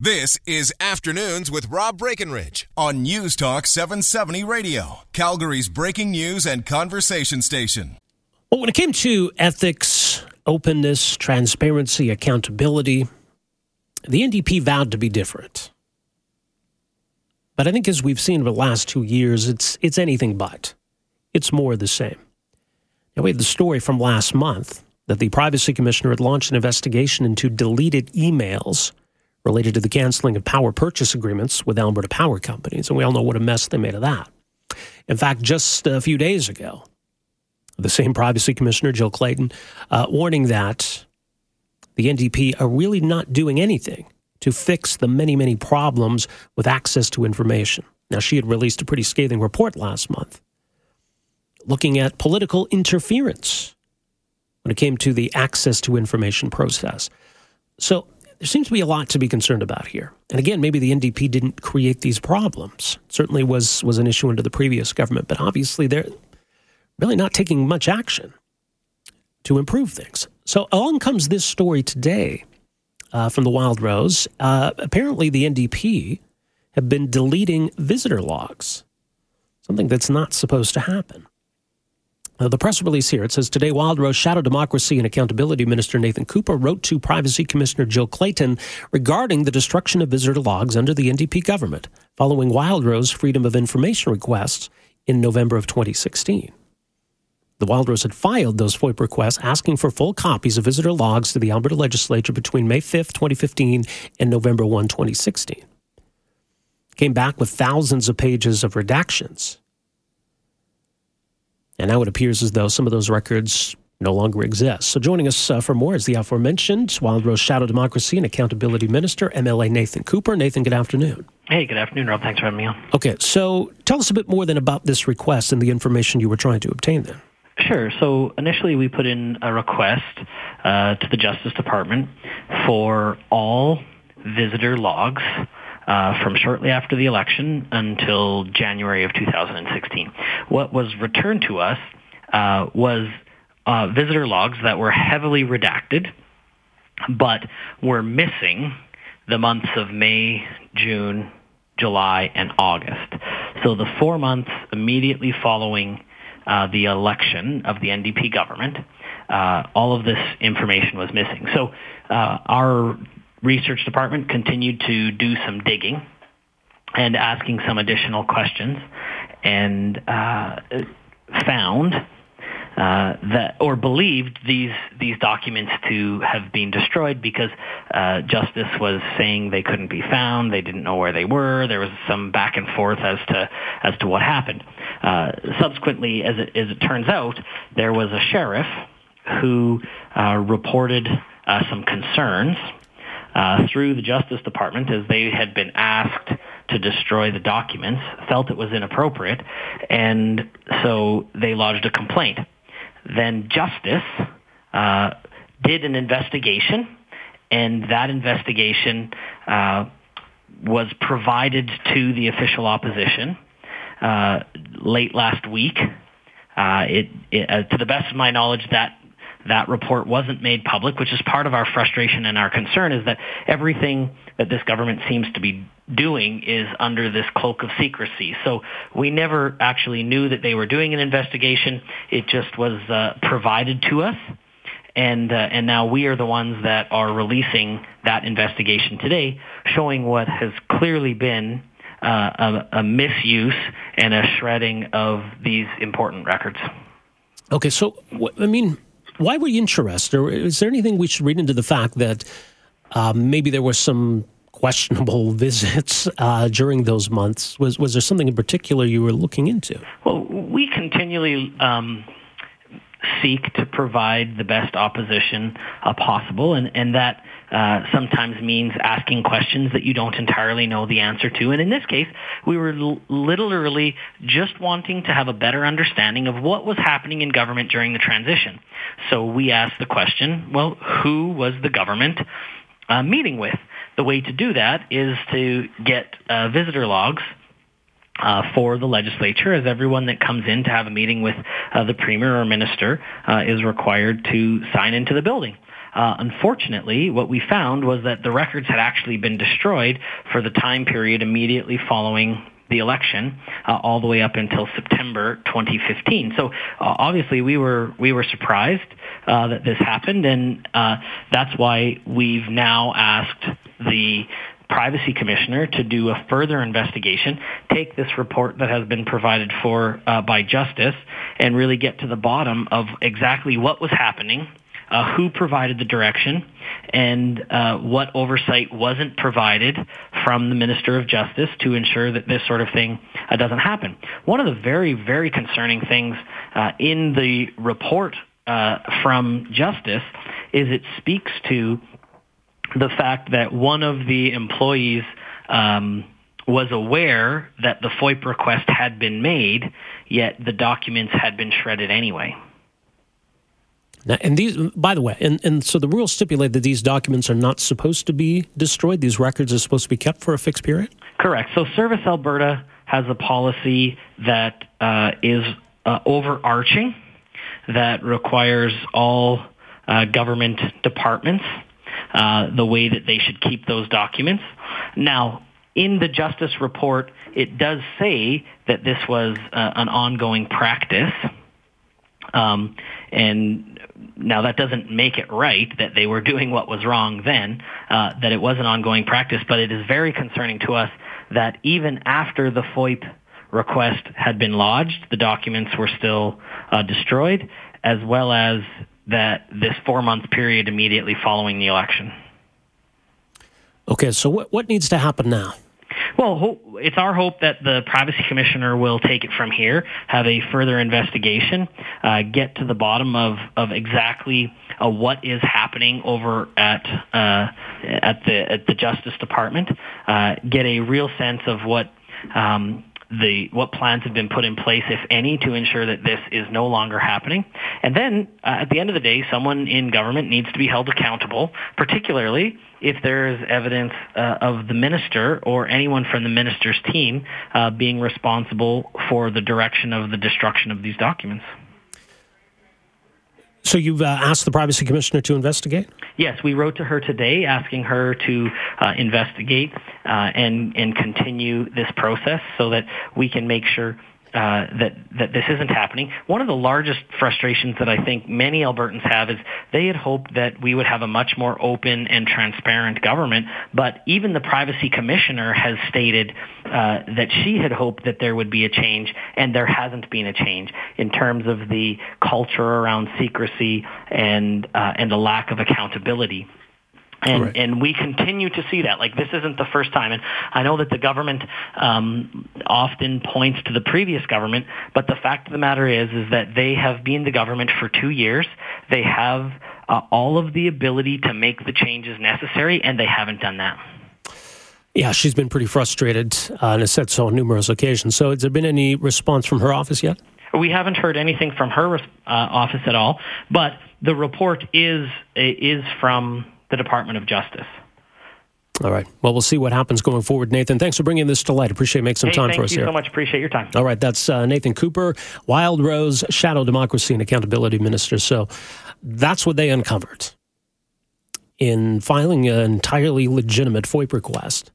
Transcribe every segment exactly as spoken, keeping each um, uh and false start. This is Afternoons with Rob Breckenridge on News Talk seven seventy Radio, Calgary's breaking news and conversation station. Well, when it came to ethics, openness, transparency, accountability, the N D P vowed to be different. But I think as we've seen over the last two years, it's it's anything but. It's more of the same. Now, we have the story from last month that the Privacy Commissioner had launched an investigation into deleted emails related to the canceling of power purchase agreements with Alberta power companies, and we all know what a mess they made of that. In fact, just a few days ago, the same Privacy Commissioner, Jill Clayton, uh, warning that the N D P are really not doing anything to fix the many, many problems with access to information. Now, she had released a pretty scathing report last month looking at political interference when it came to the access to information process. So there seems to be a lot to be concerned about here. And again, maybe the N D P didn't create these problems. It certainly was, was an issue under the previous government, but obviously they're really not taking much action to improve things. So along comes this story today uh, from the Wildrose. Uh, apparently the N D P have been deleting visitor logs, something that's not supposed to happen. Now, the press release here, it says, today, Wildrose Shadow Democracy and Accountability Minister Nathan Cooper wrote to Privacy Commissioner Jill Clayton regarding the destruction of visitor logs under the N D P government following Wildrose Freedom of Information requests in November of twenty sixteen. The Wildrose had filed those F O I P requests asking for full copies of visitor logs to the Alberta legislature between May fifth, twenty fifteen and November first, twenty sixteen. Came back with thousands of pages of redactions. And now it appears as though some of those records no longer exist. So joining us uh, for more is the aforementioned Wildrose Shadow Democracy and Accountability Minister, M L A Nathan Cooper. Nathan, good afternoon. Hey, good afternoon, Rob. Thanks for having me on. Okay, so tell us a bit more then about this request and the information you were trying to obtain then. Sure. So initially we put in a request uh, to the Justice Department for all visitor logs Uh, from shortly after the election until January of two thousand sixteen. What was returned to us uh, was uh, visitor logs that were heavily redacted, but were missing the months of May, June, July, and August. So the four months immediately following uh, the election of the N D P government, uh, all of this information was missing. So uh, our research department continued to do some digging and asking some additional questions, and uh, found uh, that, or believed these these documents to have been destroyed because uh, Justice was saying they couldn't be found, they didn't know where they were. There was some back and forth as to as to what happened. Uh, subsequently, as it as it turns out, there was a sheriff who uh, reported uh, some concerns Uh, through the Justice Department, as they had been asked to destroy the documents, felt it was inappropriate, and so they lodged a complaint. Then Justice uh, did an investigation, and that investigation uh, was provided to the official opposition uh, late last week. Uh, it, it, uh, to the best of my knowledge, that That report wasn't made public, which is part of our frustration and our concern, is that everything that this government seems to be doing is under this cloak of secrecy. So we never actually knew that they were doing an investigation. It just was uh, provided to us, and uh, and now we are the ones that are releasing that investigation today, showing what has clearly been uh, a, a misuse and a shredding of these important records. Okay, so, what, I mean... why were you interested, or is there anything we should read into the fact that uh, maybe there were some questionable visits uh, during those months? Was was there something in particular you were looking into? Well, we continually um, seek to provide the best opposition uh, possible, and, and that uh, sometimes means asking questions that you don't entirely know the answer to. And in this case, we were l- literally just wanting to have a better understanding of what was happening in government during the transition. So we asked the question, well, who was the government uh, meeting with? The way to do that is to get uh, visitor logs Uh, for the legislature, as everyone that comes in to have a meeting with uh, the premier or minister uh, is required to sign into the building. Uh, unfortunately, what we found was that the records had actually been destroyed for the time period immediately following the election, uh, all the way up until September twenty fifteen. So uh, obviously we were we were surprised uh, that this happened, and uh, that's why we've now asked the Privacy Commissioner to do a further investigation, take this report that has been provided for uh, by Justice, and really get to the bottom of exactly what was happening, uh, who provided the direction, and uh, what oversight wasn't provided from the Minister of Justice to ensure that this sort of thing uh, doesn't happen. One of the very, very concerning things uh, in the report uh, from Justice is it speaks to the fact that one of the employees um, was aware that the F O I P request had been made, yet the documents had been shredded anyway. Now, and these, by the way, and, and so the rules stipulate that these documents are not supposed to be destroyed. These records are supposed to be kept for a fixed period? Correct. So Service Alberta has a policy that uh, is uh, overarching, that requires all uh, government departments Uh, the way that they should keep those documents. Now, in the Justice report, it does say that this was uh, an ongoing practice. Um, and now that doesn't make it right that they were doing what was wrong then, uh, that it was an ongoing practice, but it is very concerning to us that even after the F O I P request had been lodged, the documents were still uh, destroyed, as well as that this four-month period immediately following the election. Okay, so what what needs to happen now? Well, ho- it's our hope that the Privacy Commissioner will take it from here, have a further investigation, uh, get to the bottom of, of exactly uh, what is happening over at uh, at the at the Justice Department, uh, get a real sense of what Um, The, what plans have been put in place, if any, to ensure that this is no longer happening. And then, uh, at the end of the day, someone in government needs to be held accountable, particularly if there is evidence uh, of the minister or anyone from the minister's team uh, being responsible for the direction of the destruction of these documents. So you've uh, asked the Privacy Commissioner to investigate? Yes, we wrote to her today asking her to uh, investigate uh, and and continue this process so that we can make sure uh, that, that this isn't happening. One of the largest frustrations that I think many Albertans have is they had hoped that we would have a much more open and transparent government, but even the Privacy Commissioner has stated uh, that she had hoped that there would be a change, and there hasn't been a change in terms of the culture around secrecy and, uh, and the lack of accountability. And, right. and we continue to see that. Like, this isn't the first time. And I know that the government um, often points to the previous government, but the fact of the matter is is that they have been the government for two years. They have uh, all of the ability to make the changes necessary, and they haven't done that. Yeah, she's been pretty frustrated, uh, and has said so on numerous occasions. So has there been any response from her office yet? We haven't heard anything from her uh, office at all, but the report is is from the Department of Justice. All right. Well, we'll see what happens going forward, Nathan. Thanks for bringing this to light. Appreciate making some hey, time for us here. Thank you so much. Appreciate your time. All right. That's uh, Nathan Cooper, Wildrose, Shadow Democracy and Accountability Minister. So that's what they uncovered in filing an entirely legitimate F O I P request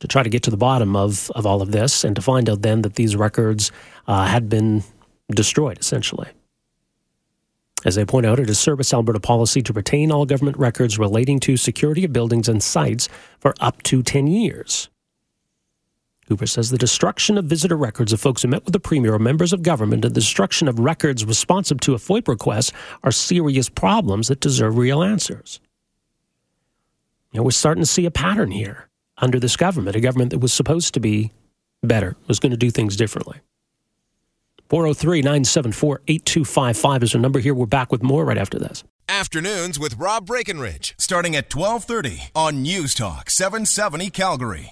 to try to get to the bottom of, of all of this, and to find out then that these records uh, had been destroyed, essentially. As they point out, it is Service Alberta policy to retain all government records relating to security of buildings and sites for up to ten years. Cooper says the destruction of visitor records of folks who met with the Premier or members of government and the destruction of records responsive to a F O I P request are serious problems that deserve real answers. You know, we're starting to see a pattern here under this government, a government that was supposed to be better, was going to do things differently. four oh three, nine seven four, eight two five five is our number here. We're back with more right after this. Afternoons with Rob Breckenridge, starting at twelve thirty on News Talk seven seventy Calgary.